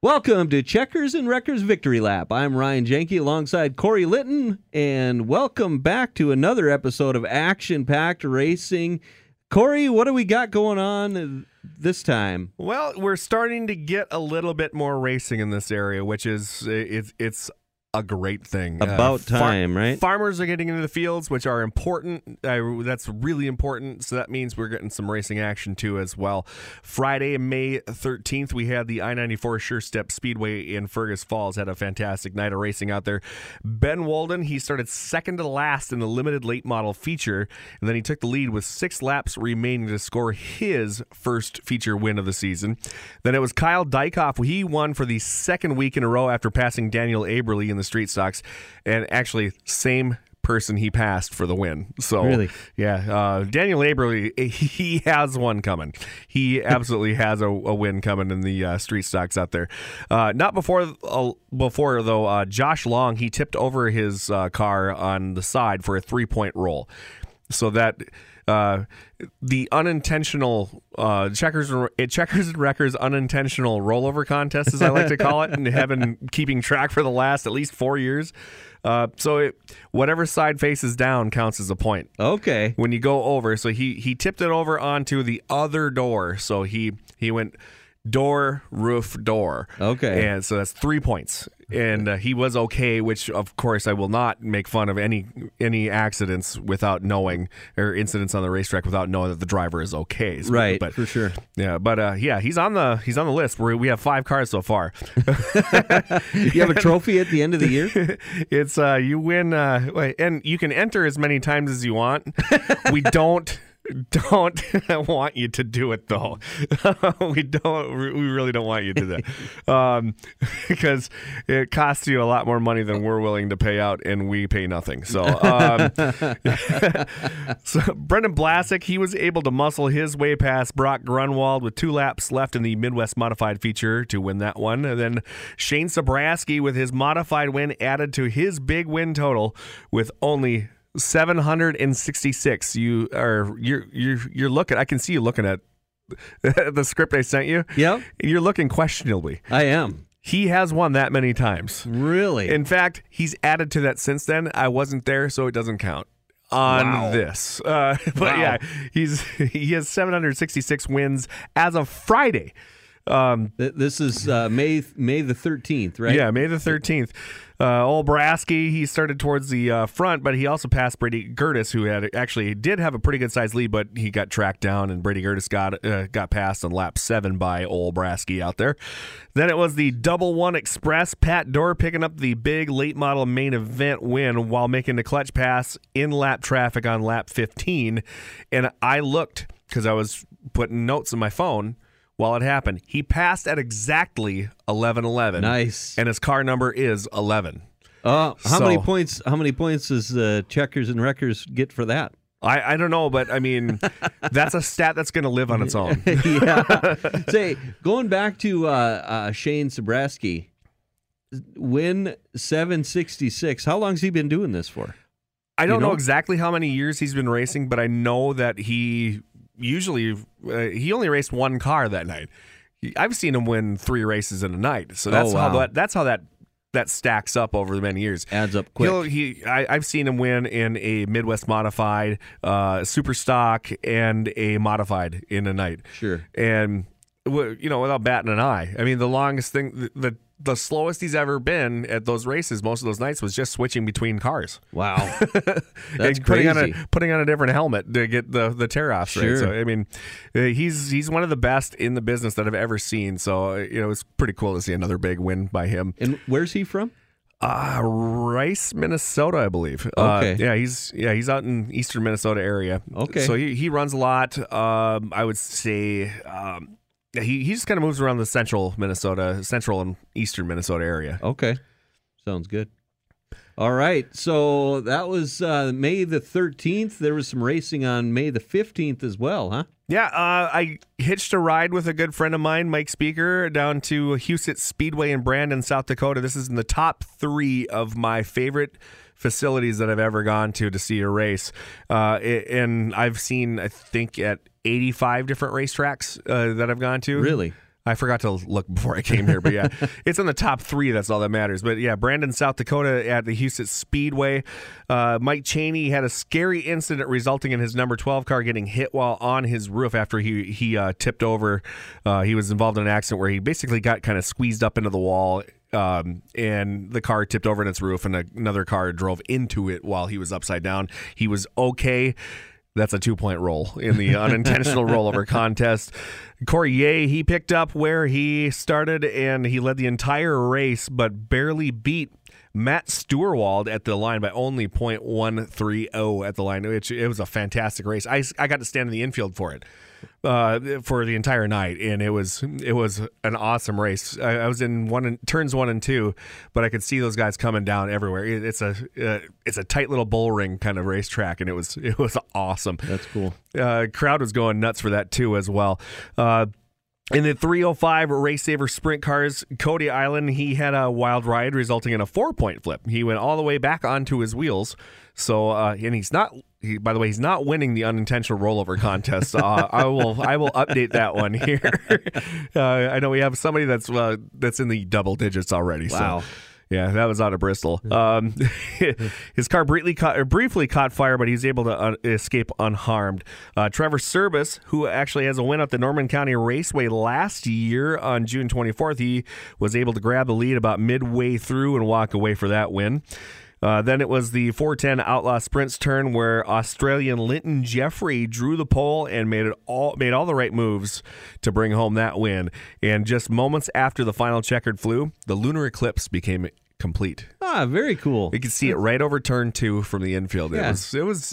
Welcome to Checkers and Wreckers Victory Lap. I'm Ryan Janke alongside Corey Litton, and welcome back to another episode of action-packed racing. Corey, what do we got going on this time? Well, we're starting to get a little bit more racing in this area, which is it's a great thing. About time, right? Farmers are getting into the fields, which are important. That's really important. So that means we're getting some racing action too as well. Friday, May 13th, we had the I-94 Sure Step Speedway in Fergus Falls. Had a fantastic night of racing out there. Ben Walden, he started second to last in the limited late model feature, and then he took the lead with 6 laps remaining to score his first feature win of the season. Then it was Kyle Dykoff. He won for the second week in a row after passing Daniel Laberle in the street stocks, and actually same person he passed for the win. So really? Yeah, Daniel Laberle, he has one coming. He absolutely has a win coming in the street stocks out there. Not before though, Josh Long, he tipped over his car on the side for a 3-point roll. So that the unintentional Checkers and Wreckers unintentional rollover contest, as I like to call it, and have been keeping track for the last at least 4 years. Whatever side faces down counts as a point. Okay. When you go over, so he tipped it over onto the other door. So he went door, roof, door. Okay. And so that's 3 points. And he was okay, which, of course, I will not make fun of any accidents without knowing, or incidents on the racetrack without knowing that the driver is okay. So, right, but, for sure. Yeah, but yeah, he's on the list. We have 5 cars so far. You have a trophy at the end of the year? It's you win, and you can enter as many times as you want. We don't want you to do it though. We really don't want you to do that, because it costs you a lot more money than we're willing to pay out, and we pay nothing. So, so Brendan Blasick, he was able to muscle his way past Brock Grunwald with 2 laps left in the Midwest Modified feature to win that one. And then Shane Sebrasky, with his modified win, added to his big win total with only 766. You're looking. I can see you looking at the script I sent you. Yep. You're looking questionably. I am. He has won that many times. Really? In fact, he's added to that since then. I wasn't there, so it doesn't count on this. Yeah, he has 766 wins as of Friday. This is May the 13th, right? Yeah, May the 13th. Ole Brauske, he started towards the front, but he also passed Brady Gerdes, who did have a pretty good size lead, but he got tracked down, and Brady Gerdes got passed on lap 7 by Ole Brauske out there. Then it was the Double One Express. Pat Doerr picking up the big late model main event win while making the clutch pass in lap traffic on lap 15. And I looked, because I was putting notes in my phone while it happened. He passed at exactly 11:11. Nice. And his car number is 11. Many points? How many points does Checkers and Wreckers get for that? I don't know, but I mean, that's a stat that's going to live on its own. Yeah. Say, going back to Shane Sebrasky, win 766. How long has he been doing this for? I don't know exactly how many years he's been racing, but I know that he. Usually, he only raced one car that night. I've seen him win 3 races in a night, so that's how that stacks up over the many years. Adds up quick. I've seen him win in a Midwest Modified, Super Stock, and a Modified in a night. Sure, and without batting an eye. I mean, the longest thing, the slowest he's ever been at those races, most of those nights, was just switching between cars. Wow. That's crazy. Putting on a different helmet to get the tear-offs. Sure. Right? So, I mean, he's one of the best in the business that I've ever seen. So, it's pretty cool to see another big win by him. And where's he from? Rice, Minnesota, I believe. Okay. He's out in eastern Minnesota area. Okay. So he runs a lot. I would say, he just kind of moves around the central and eastern Minnesota area. Okay. Sounds good. All right. So that was May the 13th. There was some racing on May the 15th as well, huh? Yeah. I hitched a ride with a good friend of mine, Mike Speaker, down to Huset's Speedway in Brandon, South Dakota. This is in the top 3 of my favorite facilities that I've ever gone to see a race. And I've seen, I think, at 85 different racetracks that I've gone to. Really? I forgot to look before I came here, but yeah, it's in the top three. That's all that matters. But yeah, Brandon, South Dakota at the Huset's Speedway. Mike Chaney had a scary incident resulting in his number 12 car getting hit while on his roof after he tipped over. He was involved in an accident where he basically got kind of squeezed up into the wall. And the car tipped over in its roof, and another car drove into it while he was upside down. He was okay. That's a 2-point roll in the unintentional rollover contest. Corey Yeh, he picked up where he started, and he led the entire race, but barely beat Matt Steuerwald at the line by only .130 at the line, which it was a fantastic race. I got to stand in the infield for it. For the entire night, and it was an awesome race. I was in turns 1 and 2, but I could see those guys coming down everywhere. It's a tight little bullring kind of racetrack, and it was awesome. That's cool. Crowd was going nuts for that too as well. In the 305 Race Saver Sprint Cars, Cody Island, he had a wild ride resulting in a 4-point flip. He went all the way back onto his wheels. So, and by the way, he's not winning the unintentional rollover contest. I will update that one here. I know we have somebody that's in the double digits already. Wow. So. Yeah, that was out of Bristol. His car briefly caught fire, but he was able to escape unharmed. Trevor Service, who actually has a win at the Norman County Raceway last year on June 24th, he was able to grab the lead about midway through and walk away for that win. Then it was the 410 Outlaw Sprints turn where Australian Linton Jeffrey drew the pole and made all the right moves to bring home that win. And just moments after the final checkered flew, the lunar eclipse became complete. Ah, very cool. You could see it right over turn 2 from the infield. Yeah. It was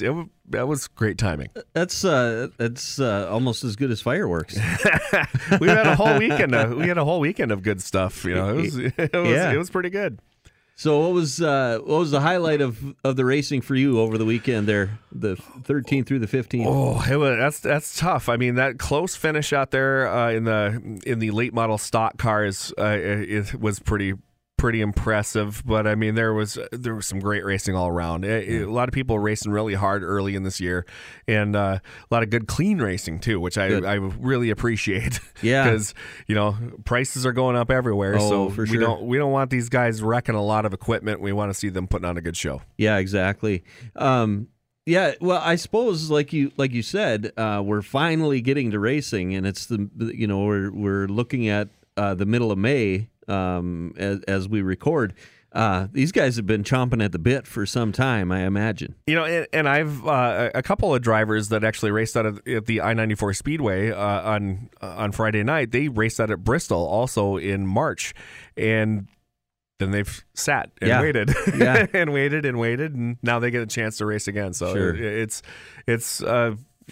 that was great timing. That's almost as good as fireworks. We had a whole weekend. We had a whole weekend of good stuff. You know, it was pretty good. So what was the highlight of the racing for you over the weekend there, the 13th through the 15th? Oh, that's tough. I mean, that close finish out there in the late model stock cars it was pretty impressive. But I mean, there was some great racing all around. A lot of people racing really hard early in this year, and a lot of good clean racing too, which I really appreciate. Yeah, because you know prices are going up everywhere, so for sure. we don't want these guys wrecking a lot of equipment. We want to see them putting on a good show. Yeah, exactly. Yeah, well, I suppose like you said, we're finally getting to racing, and it's we're looking at the middle of May. As we record, these guys have been chomping at the bit for some time, I imagine. You know, and I've a couple of drivers that actually raced out at the I-94 Speedway on Friday night. They raced out at Bristol also in March, and then they've sat and waited, and waited, and now they get a chance to race again. So sure. It's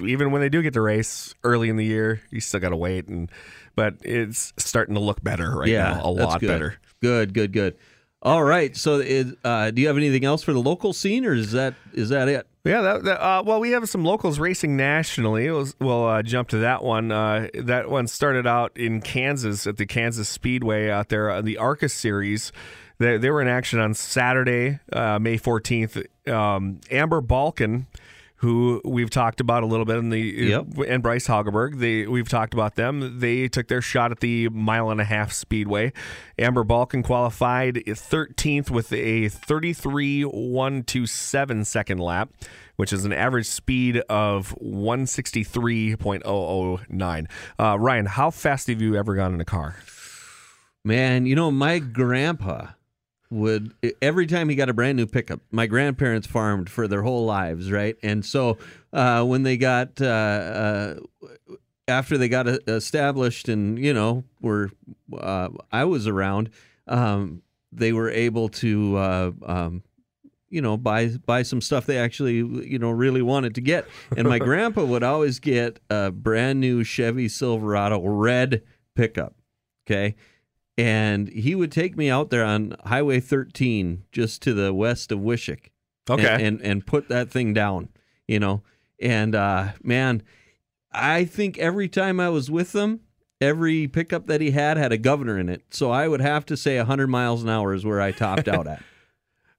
even when they do get to race early in the year, you still got to wait and. But it's starting to look better now, a lot better. Good. All right. So, do you have anything else for the local scene, or is that it? Yeah. Well, we have some locals racing nationally. We'll jump to that one. That one started out in Kansas at the Kansas Speedway out there on the ARCA Series. They were in action on Saturday, May 14th. Amber Balkin, who we've talked about a little bit, and Bryce Hagerberg, we've talked about them. They took their shot at the 1.5-mile Speedway. Amber Balkin qualified 13th with a 33.127 second lap, which is an average speed of 163.009. Ryan, how fast have you ever gone in a car? Man, you know, my grandpa would, every time he got a brand new pickup, my grandparents farmed for their whole lives, right? And so when they got after they got established, and you know, I was around, they were able to buy some stuff they actually really wanted to get. And my grandpa would always get a brand new Chevy Silverado red pickup. Okay. And he would take me out there on Highway 13, just to the west of Wishick, and put that thing down, And man, I think every time I was with them, every pickup that he had a governor in it. So I would have to say 100 miles an hour is where I topped out at.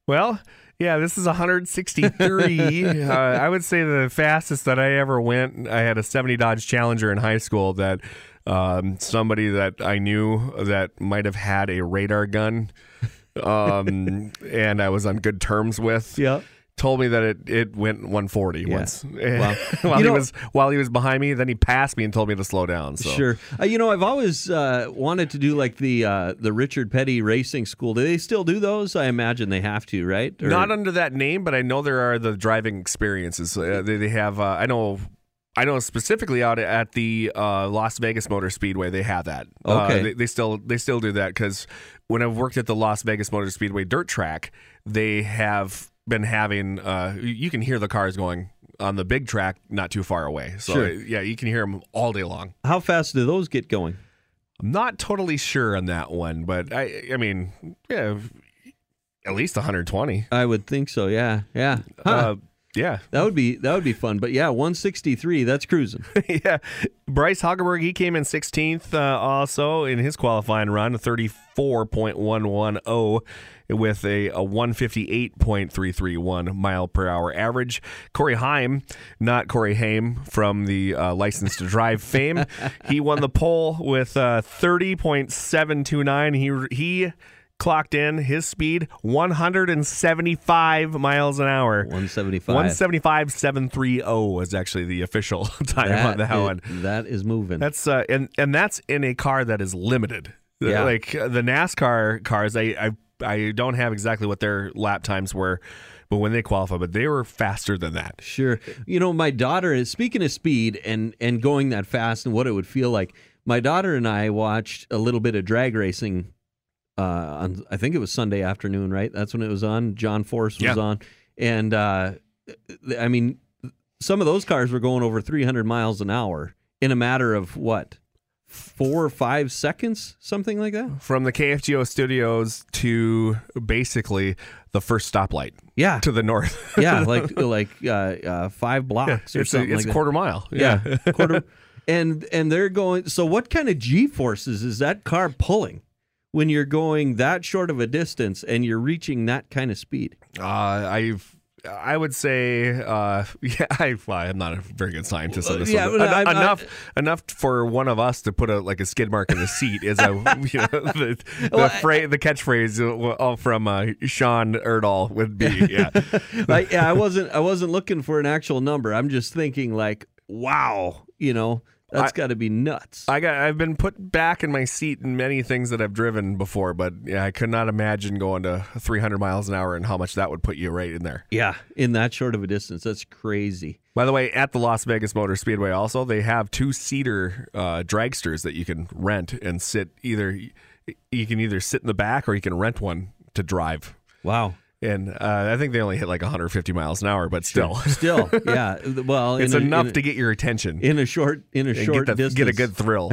Well, yeah, this is 163. I would say the fastest that I ever went, I had a 70 Dodge Challenger in high school that somebody that I knew that might have had a radar gun and I was on good terms with. Yeah. Told me that it went 140 once. Wow. while he was behind me, then he passed me and told me to slow down. So. Sure. You know, I've always wanted to do like the Richard Petty Racing School. Do they still do those? I imagine they have to, right? Or... Not under that name, but I know there are the driving experiences. They have. I know specifically out at the Las Vegas Motor Speedway they have that. Okay. They still do that because when I've worked at the Las Vegas Motor Speedway dirt track, they have been having you can hear the cars going on the big track not too far away, so sure. Yeah, you can hear them all day long. How fast do those get going? I'm not totally sure on that one, but I mean, yeah, at least 120. I would think so. Yeah huh. Yeah, that would be fun. But yeah, 163, that's cruising. Yeah, Bryce Hagerberg, he came in 16th also in his qualifying run, 34.110 with a 158.331 mile per hour average. Corey Haim, not Corey Haim from the License to Drive fame, he won the pole with 30.729. He clocked in his speed 175 miles an hour. 175.730 was actually the official time on that one. That is moving. That's and that's in a car that is limited. Yeah. Like the NASCAR cars, I don't have exactly what their lap times were, but when they qualified, but they were faster than that. Sure. You know, my daughter is speaking of speed and going that fast and what it would feel like. My daughter and I watched a little bit of drag racing. I think it was Sunday afternoon, right? That's when it was on. John Force was on. And, I mean, some of those cars were going over 300 miles an hour in a matter of, what, 4 or 5 seconds? Something like that? From the KFGO studios to basically the first stoplight. Yeah. To the north. Yeah, like 5 blocks or something like that. It's a quarter mile. Yeah. And they're going, so what kind of G-forces is that car pulling when you're going that short of a distance and you're reaching that kind of speed? I would say, I'm not a very good scientist on this one. Enough for one of us to put a skid mark in the seat is the catchphrase all from Sean Erdahl would be. Yeah. I wasn't looking for an actual number. I'm just thinking like, wow, you know. That's got to be nuts. I've been put back in my seat in many things that I've driven before, but yeah, I could not imagine going to 300 miles an hour and how much that would put you right in there. Yeah, in that short of a distance. That's crazy. By the way, at the Las Vegas Motor Speedway also, they have 2-seater dragsters that you can rent and sit either. You can either sit in the back or you can rent one to drive. Wow. And I think they only hit like 150 miles an hour, but still. Still, yeah. Well, it's enough to get your attention. In a short distance. Get a good thrill.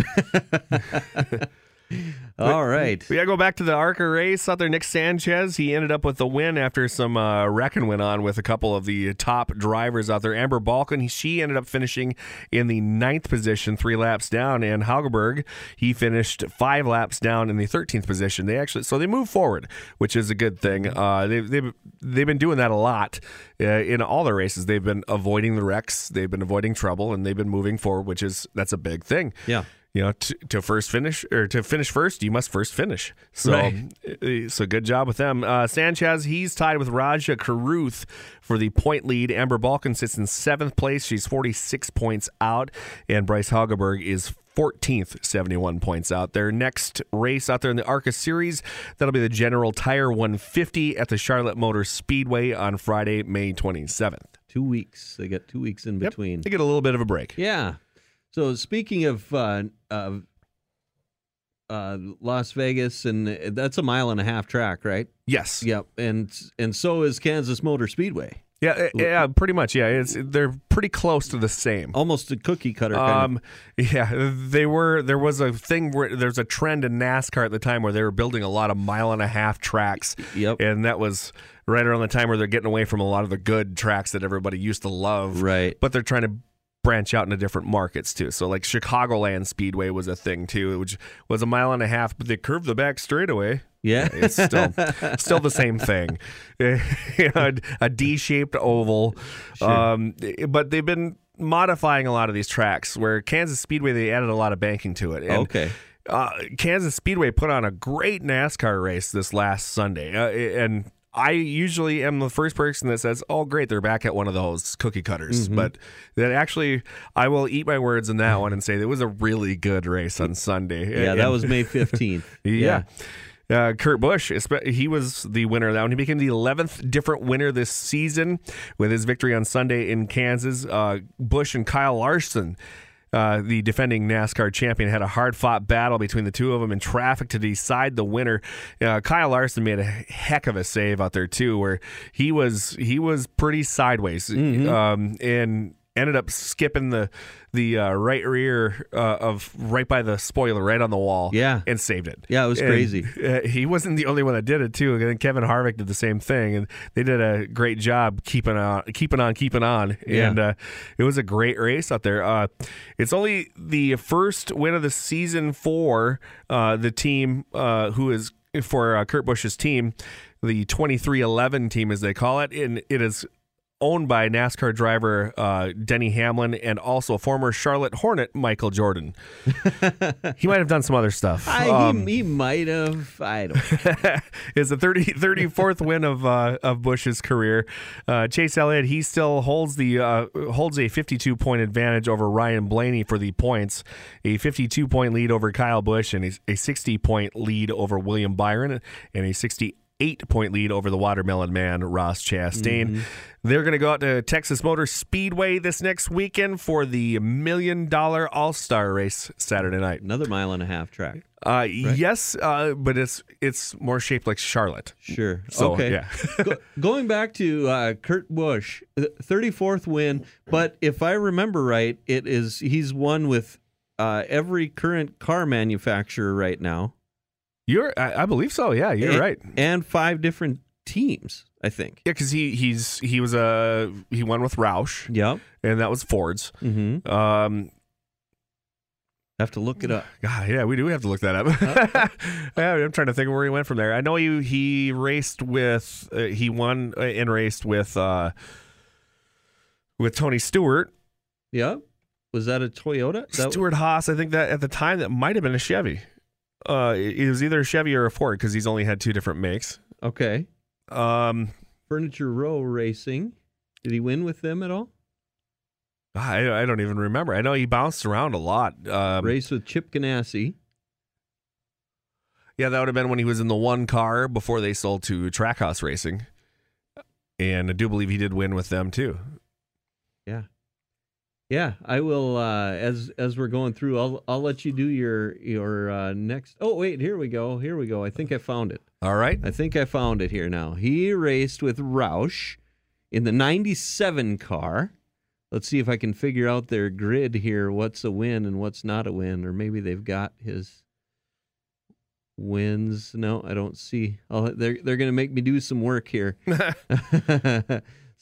All right. We got to go back to the ARCA race. Out there, Nick Sanchez, he ended up with the win after some wrecking went on with a couple of the top drivers out there. Amber Balkin, she ended up finishing in the 9th position, 3 laps down. And Hagerberg, he finished 5 laps down in the 13th position. So they moved forward, which is a good thing. They've been doing that a lot in all their races. They've been avoiding the wrecks. They've been avoiding trouble, and they've been moving forward, that's a big thing. Yeah. You know, to finish first, you must first finish. So, right. So good job with them. Sanchez, he's tied with Raja Carruth for the point lead. Amber Balkin sits in 7th place. She's 46 points out, and Bryce Hagerberg is 14th, 71 points out. Their next race out there in the ARCA Series, that'll be the General Tire 150 at the Charlotte Motor Speedway on Friday, May 27th. 2 weeks. They got 2 weeks in between. Yep, they get a little bit of a break. Yeah. So speaking of Las Vegas, and that's a 1.5-mile track, right? Yes. Yep. And so is Kansas Motor Speedway. Yeah, pretty much. Yeah, they're pretty close to the same. Almost a cookie cutter kind of. Yeah, they were. There was a thing where there's a trend in NASCAR at the time where they were building a lot of 1.5-mile tracks. Yep. And that was right around the time where they're getting away from a lot of the good tracks that everybody used to love. Right. But they're trying to branch out into different markets too. So like Chicagoland Speedway was a thing too, which was a 1.5 miles, but they curved the back straightaway. Yeah. It's still the same thing. You know, a D-shaped oval. Sure. But they've been modifying a lot of these tracks, where Kansas Speedway, they added a lot of banking to it. And, okay. Kansas Speedway put on a great NASCAR race this last Sunday. And I usually am the first person that says, oh, great, they're back at one of those cookie cutters. Mm-hmm. But that actually, I will eat my words in that one and say it was a really good race on Sunday. Yeah, that was May 15th. Yeah. Kurt Busch, he was the winner of that one. He became the 11th different winner this season with his victory on Sunday in Kansas. Busch and Kyle Larson, the defending NASCAR champion, had a hard-fought battle between the two of them in traffic to decide the winner. Kyle Larson made a heck of a save out there, too, where he was pretty sideways. Mm-hmm. And ended up skipping the right rear of right by the spoiler, right on the wall, yeah, and saved it. Yeah, it was crazy. He wasn't the only one that did it too. And Kevin Harvick did the same thing, and they did a great job keeping on. Yeah. And it was a great race out there. It's only the first win of the season for the team who is for Kurt Busch's team, the 2311 team as they call it, and it is owned by NASCAR driver Denny Hamlin and also former Charlotte Hornet Michael Jordan. He might have done some other stuff. He might have. I don't know. It's the 34th win of Busch's career. Chase Elliott, he still holds a 52-point advantage over Ryan Blaney for the points, a 52-point lead over Kyle Busch, and a 60-point lead over William Byron, and a 68-point lead over the Watermelon Man, Ross Chastain. Mm-hmm. They're going to go out to Texas Motor Speedway this next weekend for the $1 million All-Star race Saturday night. Another mile and a half track. Right? Yes, but it's more shaped like Charlotte. Sure. So, okay. Yeah. Going back to Kurt Busch, 34th win, but if I remember right, he's won with every current car manufacturer right now. I believe so. Yeah, right. And 5 different teams, I think. Yeah, because he won with Roush. Yep. And that was Ford's. Mm-hmm. Have to look it up. God, yeah, we do have to look that up. Yeah, I'm trying to think of where he went from there. I know he raced with he won and raced with Tony Stewart. Yeah. Was that a Toyota? Stewart Haas. I think that at the time that might have been a Chevy. It was either a Chevy or a Ford because he's only had 2 different makes. Okay. Furniture Row Racing. Did he win with them at all? I don't even remember. I know he bounced around a lot. Raced with Chip Ganassi. Yeah, that would have been when he was in the one car before they sold to Trackhouse Racing. And I do believe he did win with them too. Yeah. Yeah, I will. As we're going through, I'll let you do your next. Oh wait, here we go. I think I found it. All right, I think I found it here now. He raced with Roush in the '97 car. Let's see if I can figure out their grid here. What's a win and what's not a win, or maybe they've got his wins. No, I don't see. Oh, they're going to make me do some work here, so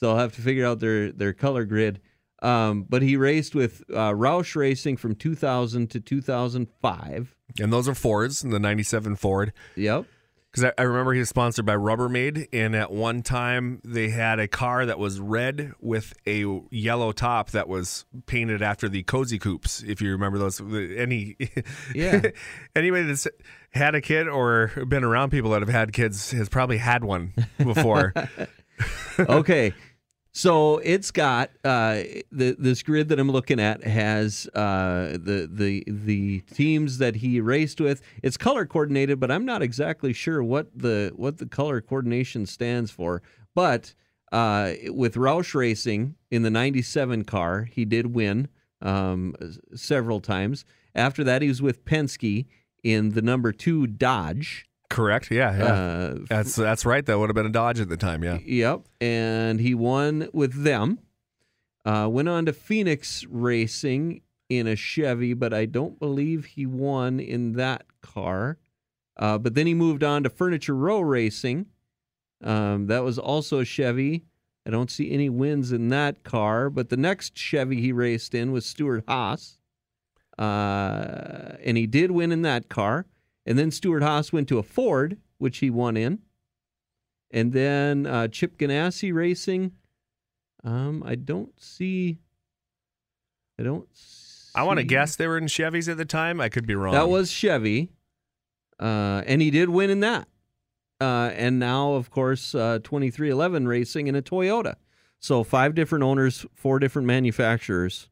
I'll have to figure out their color grid. But he raced with Roush Racing from 2000 to 2005. And those are Fords, the 97 Ford. Yep. Because I remember he was sponsored by Rubbermaid, and at one time they had a car that was red with a yellow top that was painted after the Cozy Coupes, if you remember those. Yeah. Anybody that's had a kid or been around people that have had kids has probably had one before. Okay. So it's got this grid that I'm looking at has the teams that he raced with. It's color coordinated, but I'm not exactly sure what the color coordination stands for. But with Roush Racing in the '97 car, he did win several times. After that, he was with Penske in the #2 Dodge. Correct. Yeah, yeah. That's right. That would have been a Dodge at the time. Yeah. Yep. And he won with them. Went on to Phoenix Racing in a Chevy, but I don't believe he won in that car. But then he moved on to Furniture Row Racing. That was also a Chevy. I don't see any wins in that car. But the next Chevy he raced in was Stewart Haas, and he did win in that car. And then Stewart Haas went to a Ford, which he won in. And then Chip Ganassi Racing. I don't see I don't see... I want to guess they were in Chevys at the time. I could be wrong. That was Chevy. And he did win in that. And now, of course, 2311 Racing in a Toyota. So 5 different owners, 4 different manufacturers,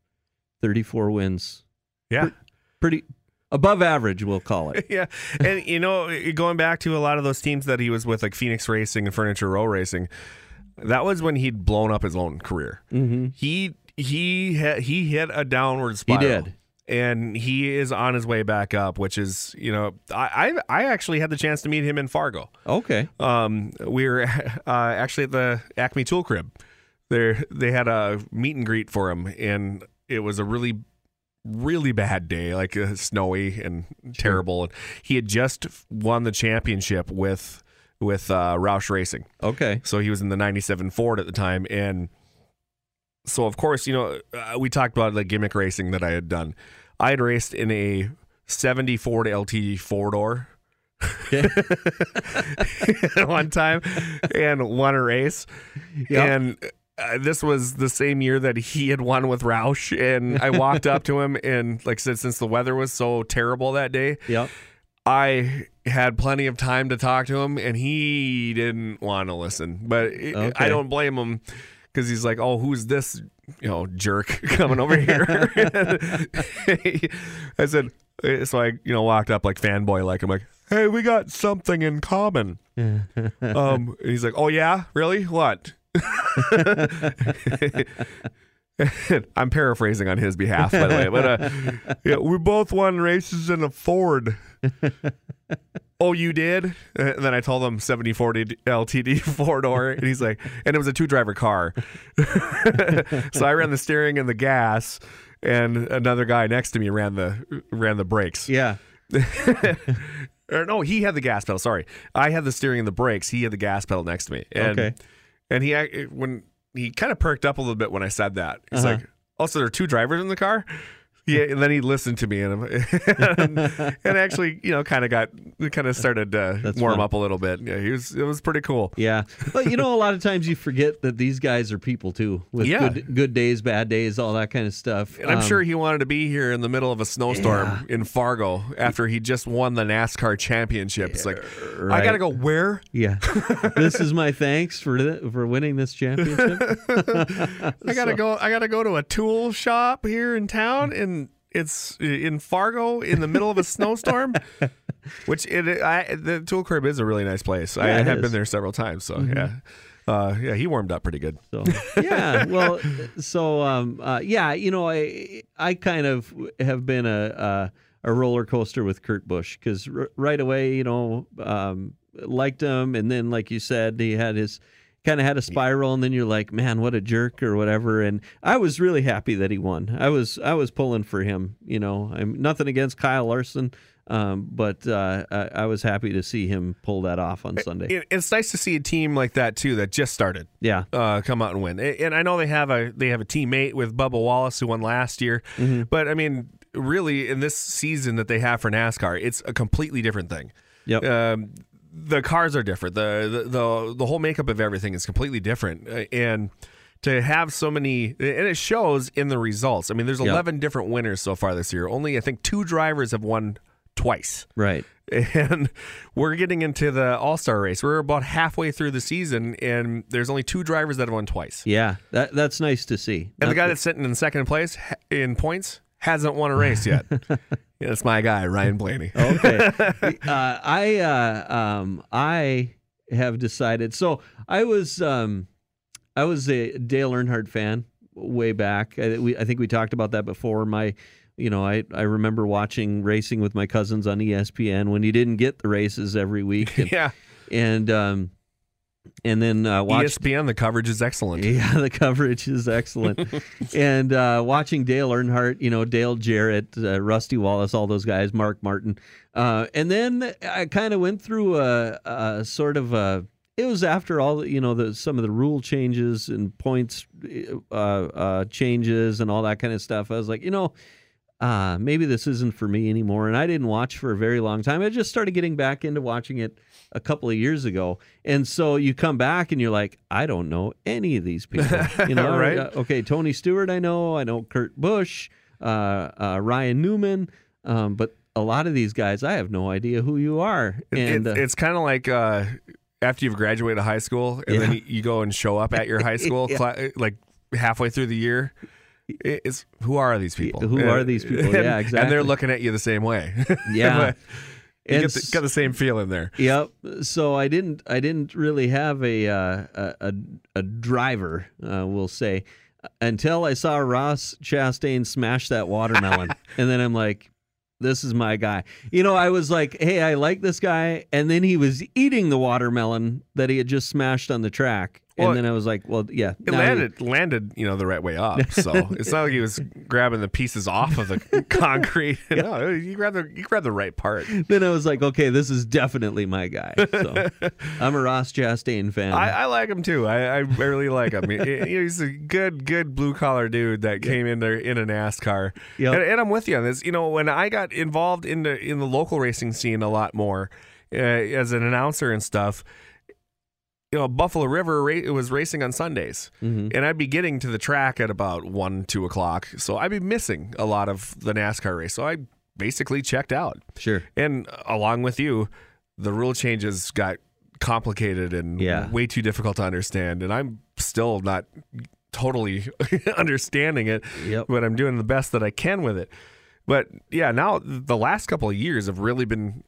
34 wins. Yeah. Pretty above average, we'll call it. Yeah. And, you know, going back to a lot of those teams that he was with, like Phoenix Racing and Furniture Row Racing, that was when he'd blown up his own career. Mm-hmm. He hit a downward spiral. He did. And he is on his way back up, which is, you know, I actually had the chance to meet him in Fargo. Okay. We were actually at the Acme Tool Crib. They had a meet and greet for him, and it was a really, really bad day, like snowy and terrible. And he had just won the championship with Roush Racing. Okay. So he was in the 97 Ford at the time, and... So, of course, you know, we talked about the gimmick racing that I had done. I had raced in a 70 Ford LT four-door one time and won a race. Yep. And this was the same year that he had won with Roush. And I walked up to him and, like I said, since the weather was so terrible that day, yep, I had plenty of time to talk to him, and he didn't want to listen. But okay. I don't blame him. Because he's like, oh, who's this, you know, jerk coming over here? I said, so I, you know, walked up like fanboy, like I'm like, hey, we got something in common. And he's like, oh yeah, really? What? I'm paraphrasing on his behalf, by the way, but yeah, we both won races in a Ford. Oh, you did? And then I told him 7040 LTD four-door, and he's like, and it was a 2-driver car. So I ran the steering and the gas, and another guy next to me ran the brakes. Yeah. Or no, he had the gas pedal, sorry. I had the steering and the brakes. He had the gas pedal next to me. And, okay. And he kind of perked up a little bit when I said that. He's like, oh, so there are 2 drivers in the car? Yeah, and then he listened to me and actually, you know, kind of started to warm up a little bit. Yeah, it was pretty cool. Yeah. But, you know, a lot of times you forget that these guys are people, too, with good days, bad days, all that kind of stuff. And I'm sure he wanted to be here in the middle of a snowstorm in Fargo after he just won the NASCAR championship. It's like, right. I got to go where? Yeah. This is my thanks for winning this championship. I got to go to a tool shop here in town and it's in Fargo in the middle of a snowstorm, which the Tool Crib is a really nice place. Yeah, I have been there several times, so yeah, he warmed up pretty good. So yeah, well, so yeah, you know, I kind of have been a roller coaster with Kurt Busch because right away, you know, liked him, and then like you said, he had his. Kind of had a spiral, and then you're like, man, what a jerk or whatever. And I was really happy that he won. I was pulling for him, you know. I'm nothing against Kyle Larson, but I was happy to see him pull that off on Sunday. It's nice to see a team like that too that just started, come out and win. And I know they have a teammate with Bubba Wallace who won last year, but I mean, really, in this season that they have for NASCAR, it's a completely different thing. Yep. The cars are different. The whole makeup of everything is completely different. And to have so many, and it shows in the results. I mean, there's 11 different winners so far this year. Only, I think, 2 drivers have won twice. Right. And we're getting into the All-Star race. We're about halfway through the season, and there's only 2 drivers that have won twice. Yeah, that's nice to see. And the guy that's sitting in second place in points hasn't won a race yet. Yeah, that's my guy, Ryan Blaney. Okay. I have decided. So I was a Dale Earnhardt fan way back. I think we talked about that before. I remember watching racing with my cousins on ESPN when he didn't get the races every week. And, and then watched ESPN. The coverage is excellent. Yeah, the coverage is excellent. And watching Dale Earnhardt, you know, Dale Jarrett, Rusty Wallace, all those guys, Mark Martin, and then I kind of went through a sort of a. It was after all, you know, some of the rule changes and points changes and all that kind of stuff. I was like, you know, maybe this isn't for me anymore. And I didn't watch for a very long time. I just started getting back into watching it a couple of years ago. And so you come back and you're like, I don't know any of these people. You know, right? Okay, Tony Stewart, I know Kurt Busch, Ryan Newman, but a lot of these guys, I have no idea who you are. And it's kind of like after you've graduated high school and then you go and show up at your high school like halfway through the year. It's who are these people? Who are these people? Yeah, exactly. And they're looking at you the same way. Yeah, you get got the same feeling there. Yep. So I didn't really have a driver, we'll say, until I saw Ross Chastain smash that watermelon, and then I'm like, this is my guy. You know, I was like, hey, I like this guy, and then he was eating the watermelon that he had just smashed on the track. And then I was like, well, yeah. It landed, you know, the right way up. So it's not like he was grabbing the pieces off of the concrete. Yeah. No, you grabbed the right part. Then I was like, okay, this is definitely my guy. So I'm a Ross Chastain fan. I like him too. I really like him. He's a good blue-collar dude that came in there in a NASCAR. Yep. And I'm with you on this. You know, when I got involved in the local racing scene a lot more as an announcer and stuff, you know, Buffalo River, it was racing on Sundays, and I'd be getting to the track at about 1, 2 o'clock, so I'd be missing a lot of the NASCAR race. So I basically checked out. Sure. And along with you, the rule changes got complicated and way too difficult to understand, and I'm still not totally understanding it, but I'm doing the best that I can with it. But yeah, now the last couple of years have really been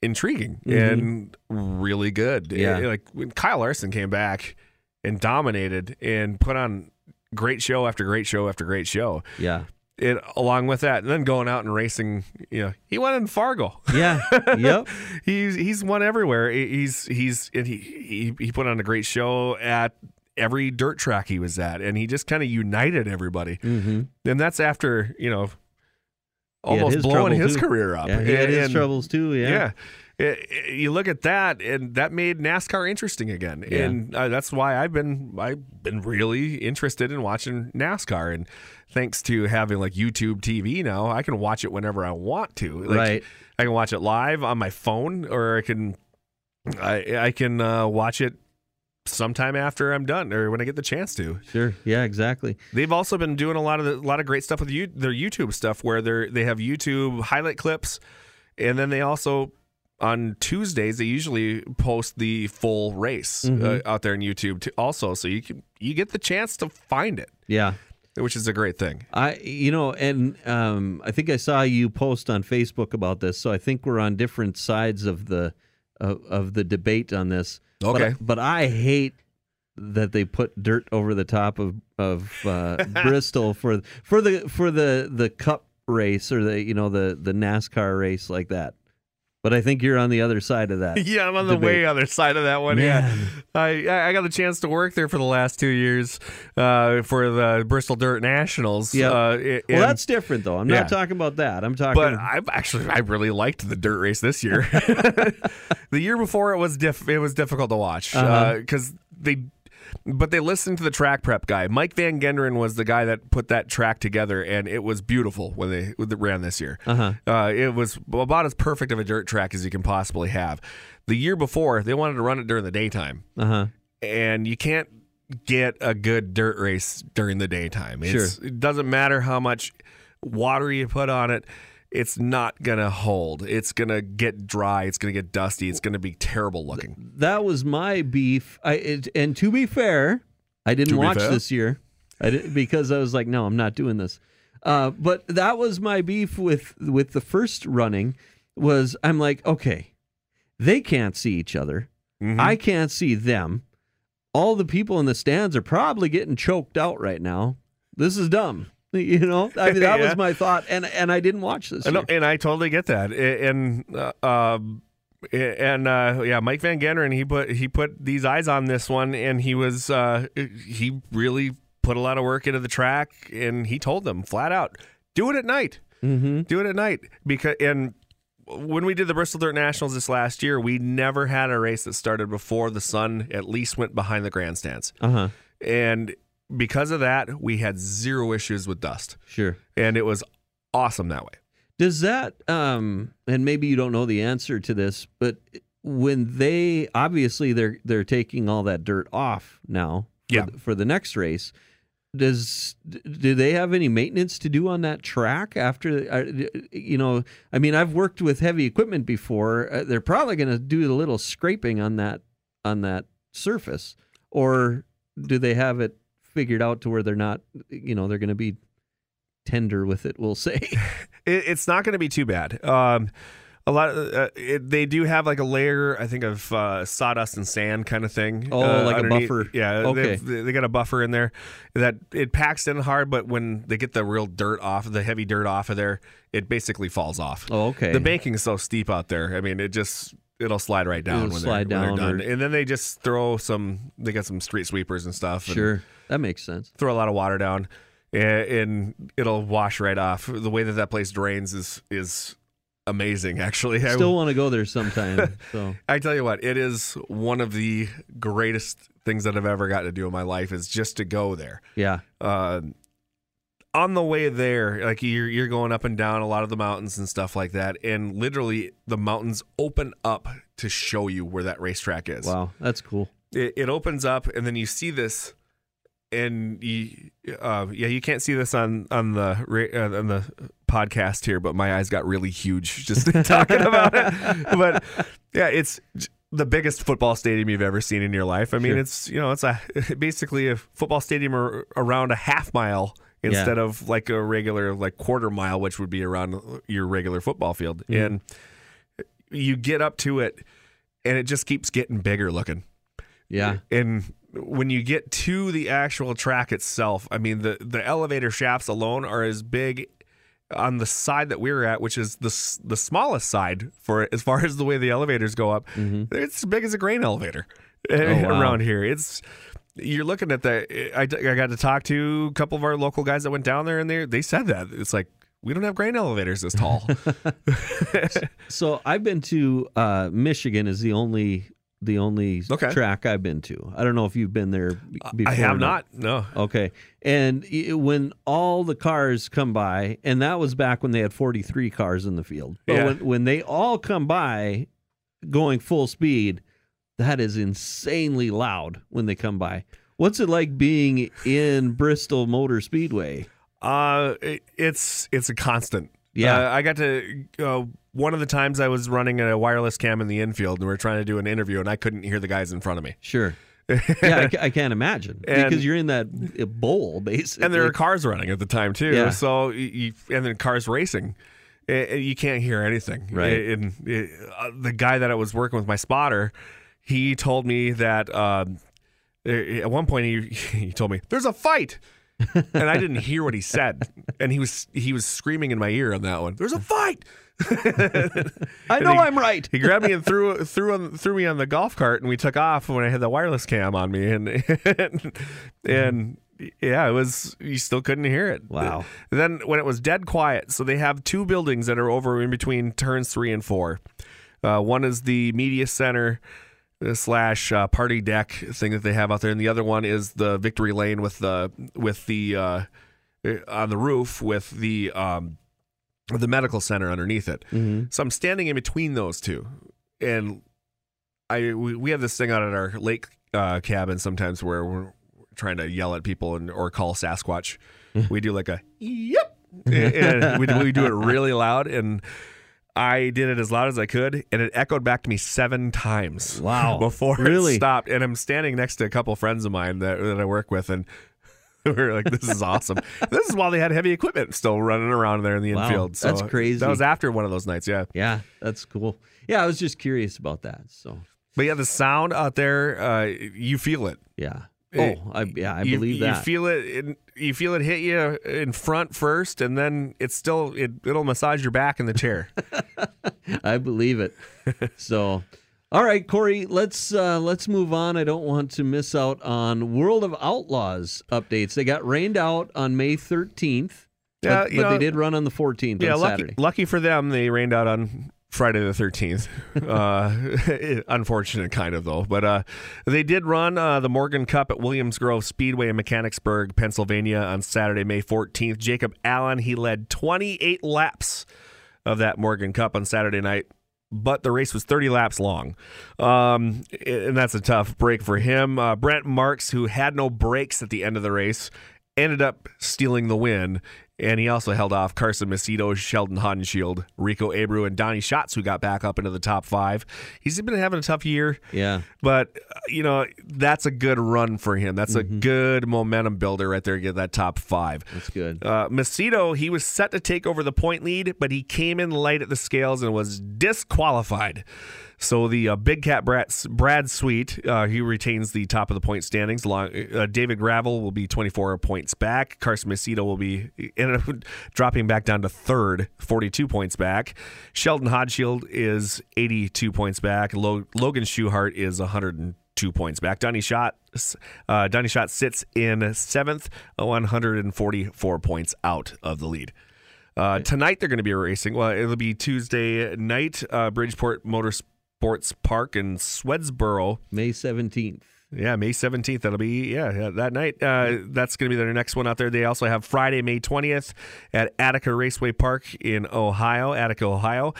intriguing and really good. Yeah. Like when Kyle Larson came back and dominated and put on great show after great show after great show. Yeah. It along with that, and then going out and racing, you know, he won in Fargo. Yeah. Yep. He's won everywhere. He put on a great show at every dirt track he was at, and he just kind of united everybody. And that's after, you know, almost blowing his career up. Yeah, he had his troubles too. Yeah. You look at that, and that made NASCAR interesting again. Yeah. And that's why I've been really interested in watching NASCAR. And thanks to having like YouTube TV now, I can watch it whenever I want to. Like, right. I can watch it live on my phone, or I can watch it sometime after I'm done, or when I get the chance to. Sure. Yeah, exactly. They've also been doing a lot of great stuff with their YouTube stuff, where they have YouTube highlight clips, and then they also on Tuesdays they usually post the full race out there on YouTube also, so you get the chance to find it. Yeah. Which is a great thing. I think I saw you post on Facebook about this, so I think we're on different sides of the debate on this. Okay. But I hate that they put dirt over the top of Bristol for the cup race, or the NASCAR race like that. But I think you're on the other side of that. Yeah, I'm on the way other side of that one. Man. Yeah, I got the chance to work there for the last 2 years for the Bristol Dirt Nationals. Yeah, well, that's different though. I'm not talking about that. I'm talking. But I really liked the dirt race this year. The year before it was difficult to watch because they listened to the track prep guy. Mike Van Genderen was the guy that put that track together, and it was beautiful when they ran this year. It was about as perfect of a dirt track as you can possibly have. The year before, they wanted to run it during the daytime, and you can't get a good dirt race during the daytime. It doesn't matter how much water you put on it. It's not going to hold. It's going to get dry. It's going to get dusty. It's going to be terrible looking. That was my beef. And to be fair, I didn't watch this year because I was like, no, I'm not doing this. But that was my beef with the first running was I'm like, okay, they can't see each other. I can't see them. All the people in the stands are probably getting choked out right now. This is dumb. You know, I mean, that was my thought, and I didn't watch this. No, and I totally get that. And Mike Van Genderen, he put these eyes on this one, and he really put a lot of work into the track, and he told them flat out, do it at night, do it at night, because when we did the Bristol Dirt Nationals this last year, we never had a race that started before the sun at least went behind the grandstands, and because of that, we had zero issues with dust. Sure. And it was awesome that way. Does that, and maybe you don't know the answer to this, but when they, obviously they're taking all that dirt off now for, yeah, for the next race, do they have any maintenance to do on that track after, you know, I mean, I've worked with heavy equipment before. They're probably going to do a little scraping on that surface, or do they have it figured out to where they're not, you know, they're going to be tender with it, we'll say. It's not going to be too bad. A lot of they do have like a layer, I think, of sawdust and sand kind of thing. Oh, like underneath. A buffer. Yeah, okay. They got a buffer in there that it packs in hard, but when they get the real dirt off, the heavy dirt off of there, it basically falls off. Oh, okay. The banking is so steep out there. I mean, it'll slide right down. It'll slide down when they're done. And then they just throw some. They got some street sweepers and stuff. Sure, and that makes sense. Throw a lot of water down, and it'll wash right off. The way that place drains is amazing, actually. I still want to go there sometime. So I tell you what, it is one of the greatest things that I've ever gotten to do in my life is just to go there. Yeah. On the way there, like you're going up and down a lot of the mountains and stuff like that, and literally the mountains open up to show you where that racetrack is. Wow, that's cool. It opens up, and then you see this, and you can't see this on the podcast here, but my eyes got really huge just talking about it. But yeah, it's the biggest football stadium you've ever seen in your life. I mean, sure. It's, you know, it's basically a football stadium around a half mile instead of like a regular like quarter mile, which would be around your regular football field. Mm-hmm. And you get up to it, and it just keeps getting bigger looking. Yeah, and when you get to the actual track itself, I mean, the elevator shafts alone are as big on the side that we were at, which is the smallest side for it, as far as the way the elevators go up. Mm-hmm. It's as big as a grain elevator around here. It's, you're looking at that. I got to talk to a couple of our local guys that went down there, and they said that it's like, we don't have grain elevators this tall. So I've been to Michigan is the only track I've been to. I don't know if you've been there before. I have not, no. Okay. And when all the cars come by, and that was back when they had 43 cars in the field. But when they all come by going full speed, that is insanely loud when they come by. What's it like being in Bristol Motor Speedway? It's a constant. Yeah, I got to one of the times I was running a wireless cam in the infield, and we were trying to do an interview, and I couldn't hear the guys in front of me. Sure. Yeah, I can't imagine, because you're in that bowl, basically. And there are cars running at the time, too. Yeah. So and then cars racing. You can't hear anything. Right. And the guy that I was working with, my spotter, he told me that at one point he told me, "There's a fight." And I didn't hear what he said, and he was screaming in my ear on that one. There's a fight. I know I'm right. He grabbed me and threw me on the golf cart, and we took off when I had the wireless cam on me, and yeah, it was, you still couldn't hear it. Wow. Then when it was dead quiet, so they have two buildings that are over in between turns 3 and 4. One is the media center slash party deck thing that they have out there, and the other one is the victory lane with the on the roof with the medical center underneath it. Mm-hmm. So I'm standing in between those two, and we have this thing out at our lake cabin sometimes where we're trying to yell at people or call Sasquatch. We do like a yep, and we do it really loud, and I did it as loud as I could, and it echoed back to me 7 times. Wow. Before it stopped. And I'm standing next to a couple friends of mine that I work with, and we're like, this is awesome. This is while they had heavy equipment still running around there in the infield. So that's crazy. That was after one of those nights, yeah. Yeah, that's cool. Yeah, I was just curious about that. So, but yeah, the sound out there, you feel it. Yeah. I believe that. You feel it. You feel it hit you in front first, and then it'll massage your back in the chair. I believe it. So, all right, Corey, let's move on. I don't want to miss out on World of Outlaws updates. They got rained out on May 13th, but they did run on the 14th on Saturday. Lucky for them, they rained out on Friday the 13th. Unfortunate kind of, though. But they did run the Morgan Cup at Williams Grove Speedway in Mechanicsburg, Pennsylvania on Saturday, May 14th. Jacob Allen, he led 28 laps of that Morgan Cup on Saturday night, but the race was 30 laps long. And that's a tough break for him. Brent Marks, who had no breaks at the end of the race, ended up stealing the win. And he also held off Carson Macedo, Sheldon Hodenshield, Rico Abreu, and Donny Schatz, who got back up into the top five. He's been having a tough year. Yeah. But, you know, that's a good run for him. That's a good momentum builder right there to get that top five. That's good. Macedo, he was set to take over the point lead, but he came in light at the scales and was disqualified. So the Big Cat Brad Sweet, he retains the top of the point standings. David Gravel will be 24 points back. Carson Macedo will be dropping back down to third, 42 points back. Sheldon Hodenshield is 82 points back. Logan Schuhart is 102 points back. Donny Schatz sits in seventh, 144 points out of the lead. Tonight they're going to be racing. Well, it'll be Tuesday night, Bridgeport Motorsports Park in Swedsboro. May 17th. Yeah, May 17th. That'll be, that night. That's going to be their next one out there. They also have Friday, May 20th at Attica Raceway Park in Attica, Ohio.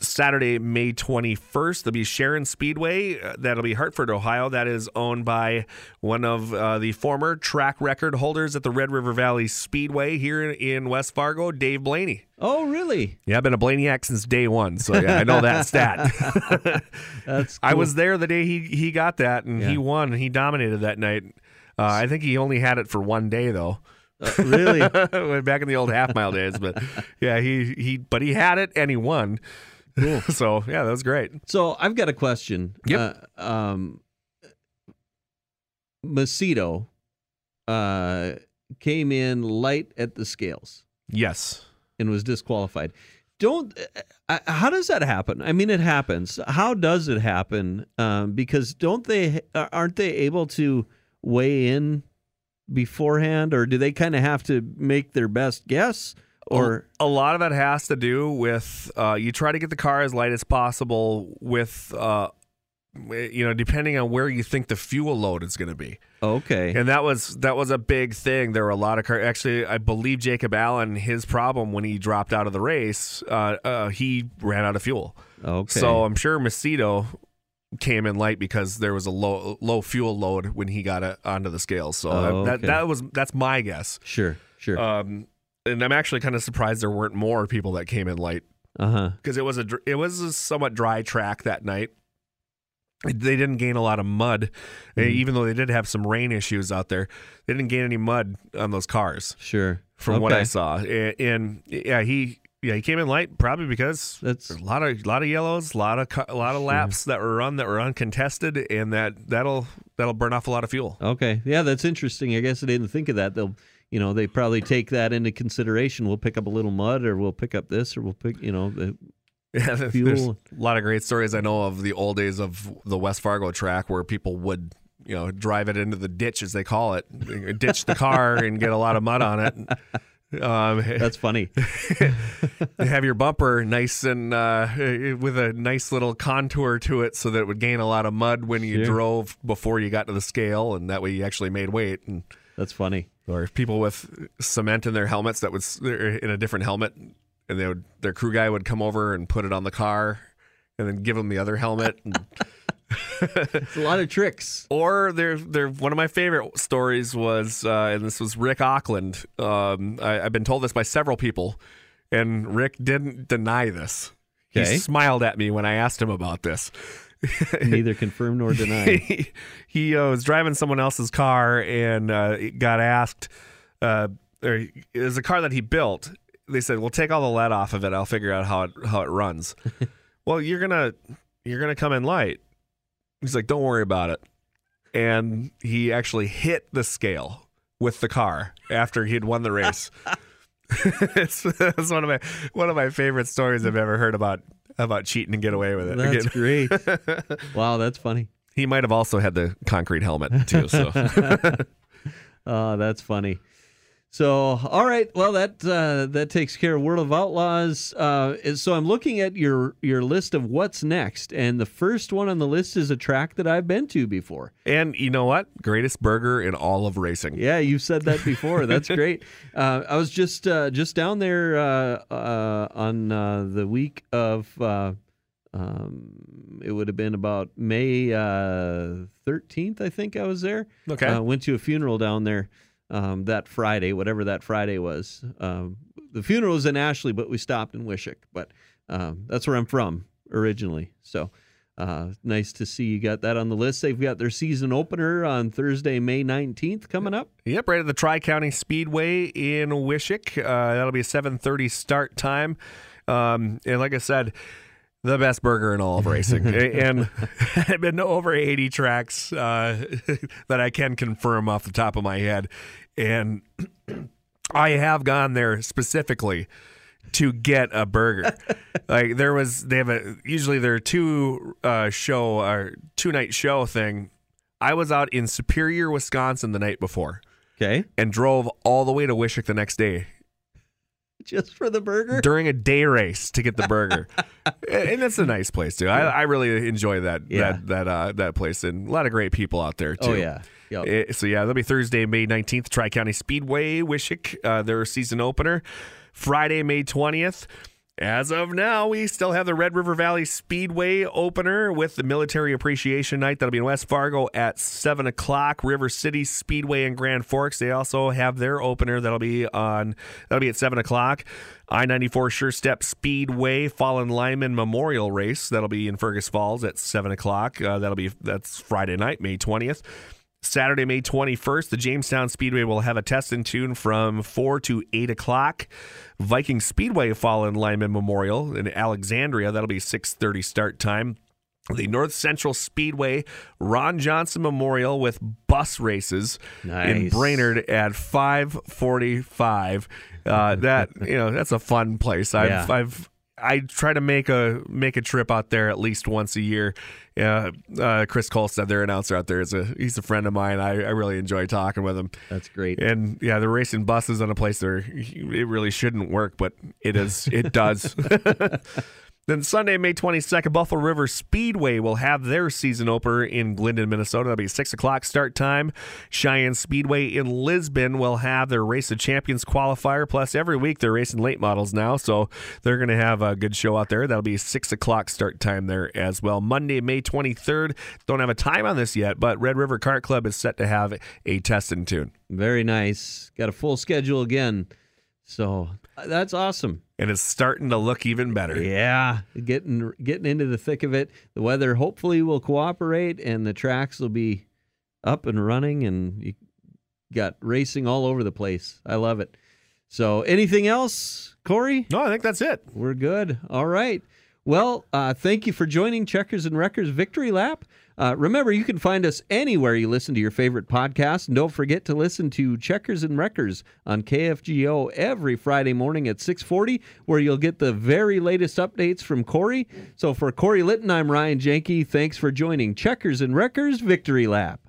Saturday, May 21st, there'll be Sharon Speedway. That'll be Hartford, Ohio. That is owned by one of the former track record holders at the Red River Valley Speedway here in West Fargo, Dave Blaney. Oh, really? Yeah, I've been a Blaniac since day one, so yeah, I know that stat. That's cool. I was there the day he got that, and he won, and he dominated that night. I think he only had it for one day, though. Really? Back in the old half-mile days. But, yeah, he had it, and he won. Cool. So, yeah, that was great. So I've got a question. Yep. Macedo came in light at the scales. Yes. And was disqualified. How does that happen? I mean, it happens. How does it happen? Because aren't they able to weigh in beforehand, or do they kind of have to make their best guess? Or a lot of it has to do with you try to get the car as light as possible with depending on where you think the fuel load is going to be. Okay. And that was a big thing. There were a lot of cars. Actually, I believe Jacob Allen, his problem when he dropped out of the race, he ran out of fuel. Okay. So I'm sure Macedo came in light because there was a low fuel load when he got onto the scales. So that's my guess. Sure. And I'm actually kind of surprised there weren't more people that came in light. Because it was a somewhat dry track that night. They didn't gain a lot of mud, even though they did have some rain issues out there. They didn't gain any mud on those cars. Sure, from what I saw, and he came in light probably because that's a lot of yellows, a lot of laps that were uncontested, and that'll burn off a lot of fuel. Okay, yeah, that's interesting. I guess I didn't think of that. They probably take that into consideration. We'll pick up a little mud, or we'll pick up this, or we'll pick Yeah, there's a lot of great stories I know of the old days of the West Fargo track where people would, drive it into the ditch, as they call it, ditch the car and get a lot of mud on it. That's funny. Have your bumper nice and with a nice little contour to it so that it would gain a lot of mud when you drove before you got to the scale, and that way you actually made weight. And that's funny. Or people with cement in their helmets they're in a different helmet. And their crew guy would come over and put it on the car and then give them the other helmet. It's a lot of tricks. Or one of my favorite stories was, and this was Rick Auckland. I've been told this by several people, and Rick didn't deny this. Okay. He smiled at me when I asked him about this. Neither confirmed nor denied. He was driving someone else's car and got asked, it was a car that he built. They said, "Well, take all the lead off of it. I'll figure out how it runs." Well, you're gonna come in light. He's like, "Don't worry about it." And he actually hit the scale with the car after he'd won the race. It's one of my favorite stories I've ever heard about cheating and get away with it. That's great. Wow, that's funny. He might have also had the concrete helmet too. So, oh, that's funny. So, all right. Well, that takes care of World of Outlaws. So I'm looking at your list of what's next, and the first one on the list is a track that I've been to before. And you know what? Greatest burger in all of racing. Yeah, you've said that before. That's great. I was just down there on the week of it would have been about May 13th, I think I was there. Okay. Went to a funeral down there. That Friday, whatever that Friday was. The funeral was in Ashley, but we stopped in Wishick. But that's where I'm from originally. So nice to see you got that on the list. They've got their season opener on Thursday, May 19th coming up. Yep, right at the Tri-County Speedway in Wishick. That'll be a 7:30 start time. And like I said, the best burger in all of racing. And I've been to over 80 tracks that I can confirm off the top of my head. And I have gone there specifically to get a burger. Like usually there are two-night show thing. I was out in Superior, Wisconsin the night before. Okay. And drove all the way to Wishick the next day. Just for the burger? During a day race to get the burger. And it's a nice place, too. I really enjoy that place. And a lot of great people out there, too. Oh, yeah. Yep. That'll be Thursday, May 19th, Tri-County Speedway, Wishick, their season opener. Friday, May 20th. As of now, we still have the Red River Valley Speedway opener with the Military Appreciation Night. That'll be in West Fargo at 7 o'clock. River City Speedway in Grand Forks, they also have their opener. That'll be at 7 o'clock. I-94 Sure Step Speedway Fallen Lineman Memorial Race. That'll be in Fergus Falls at 7 o'clock. That's Friday night, May 20th. Saturday, May 21st, the Jamestown Speedway will have a test and tune from 4 to 8 o'clock. Viking Speedway Fallen Lineman Memorial in Alexandria, that'll be 6:30 start time. The North Central Speedway Ron Johnson Memorial with bus races in Brainerd at 5:45. That's a fun place. I try to make a trip out there at least once a year. Chris Colstad, their announcer out there, he's a friend of mine. I really enjoy talking with him. That's great. And yeah, they're racing buses on a place where it really shouldn't work, but it is. It does. Then Sunday, May 22nd, Buffalo River Speedway will have their season opener in Glendon, Minnesota. That'll be 6 o'clock start time. Cheyenne Speedway in Lisbon will have their Race of Champions qualifier. Plus, every week they're racing late models now, so they're going to have a good show out there. That'll be 6 o'clock start time there as well. Monday, May 23rd. Don't have a time on this yet, but Red River Kart Club is set to have a test and tune. Very nice. Got a full schedule again. So that's awesome. And it's starting to look even better. Yeah, getting into the thick of it. The weather hopefully will cooperate, and the tracks will be up and running, and you got racing all over the place. I love it. So anything else, Corey? No, I think that's it. We're good. All right. Well, thank you for joining Checkers and Wreckers Victory Lap. Remember, you can find us anywhere you listen to your favorite podcast. And don't forget to listen to Checkers and Wreckers on KFGO every Friday morning at 6:40, where you'll get the very latest updates from Corey. So for Corey Litton, I'm Ryan Janke. Thanks for joining Checkers and Wreckers Victory Lap.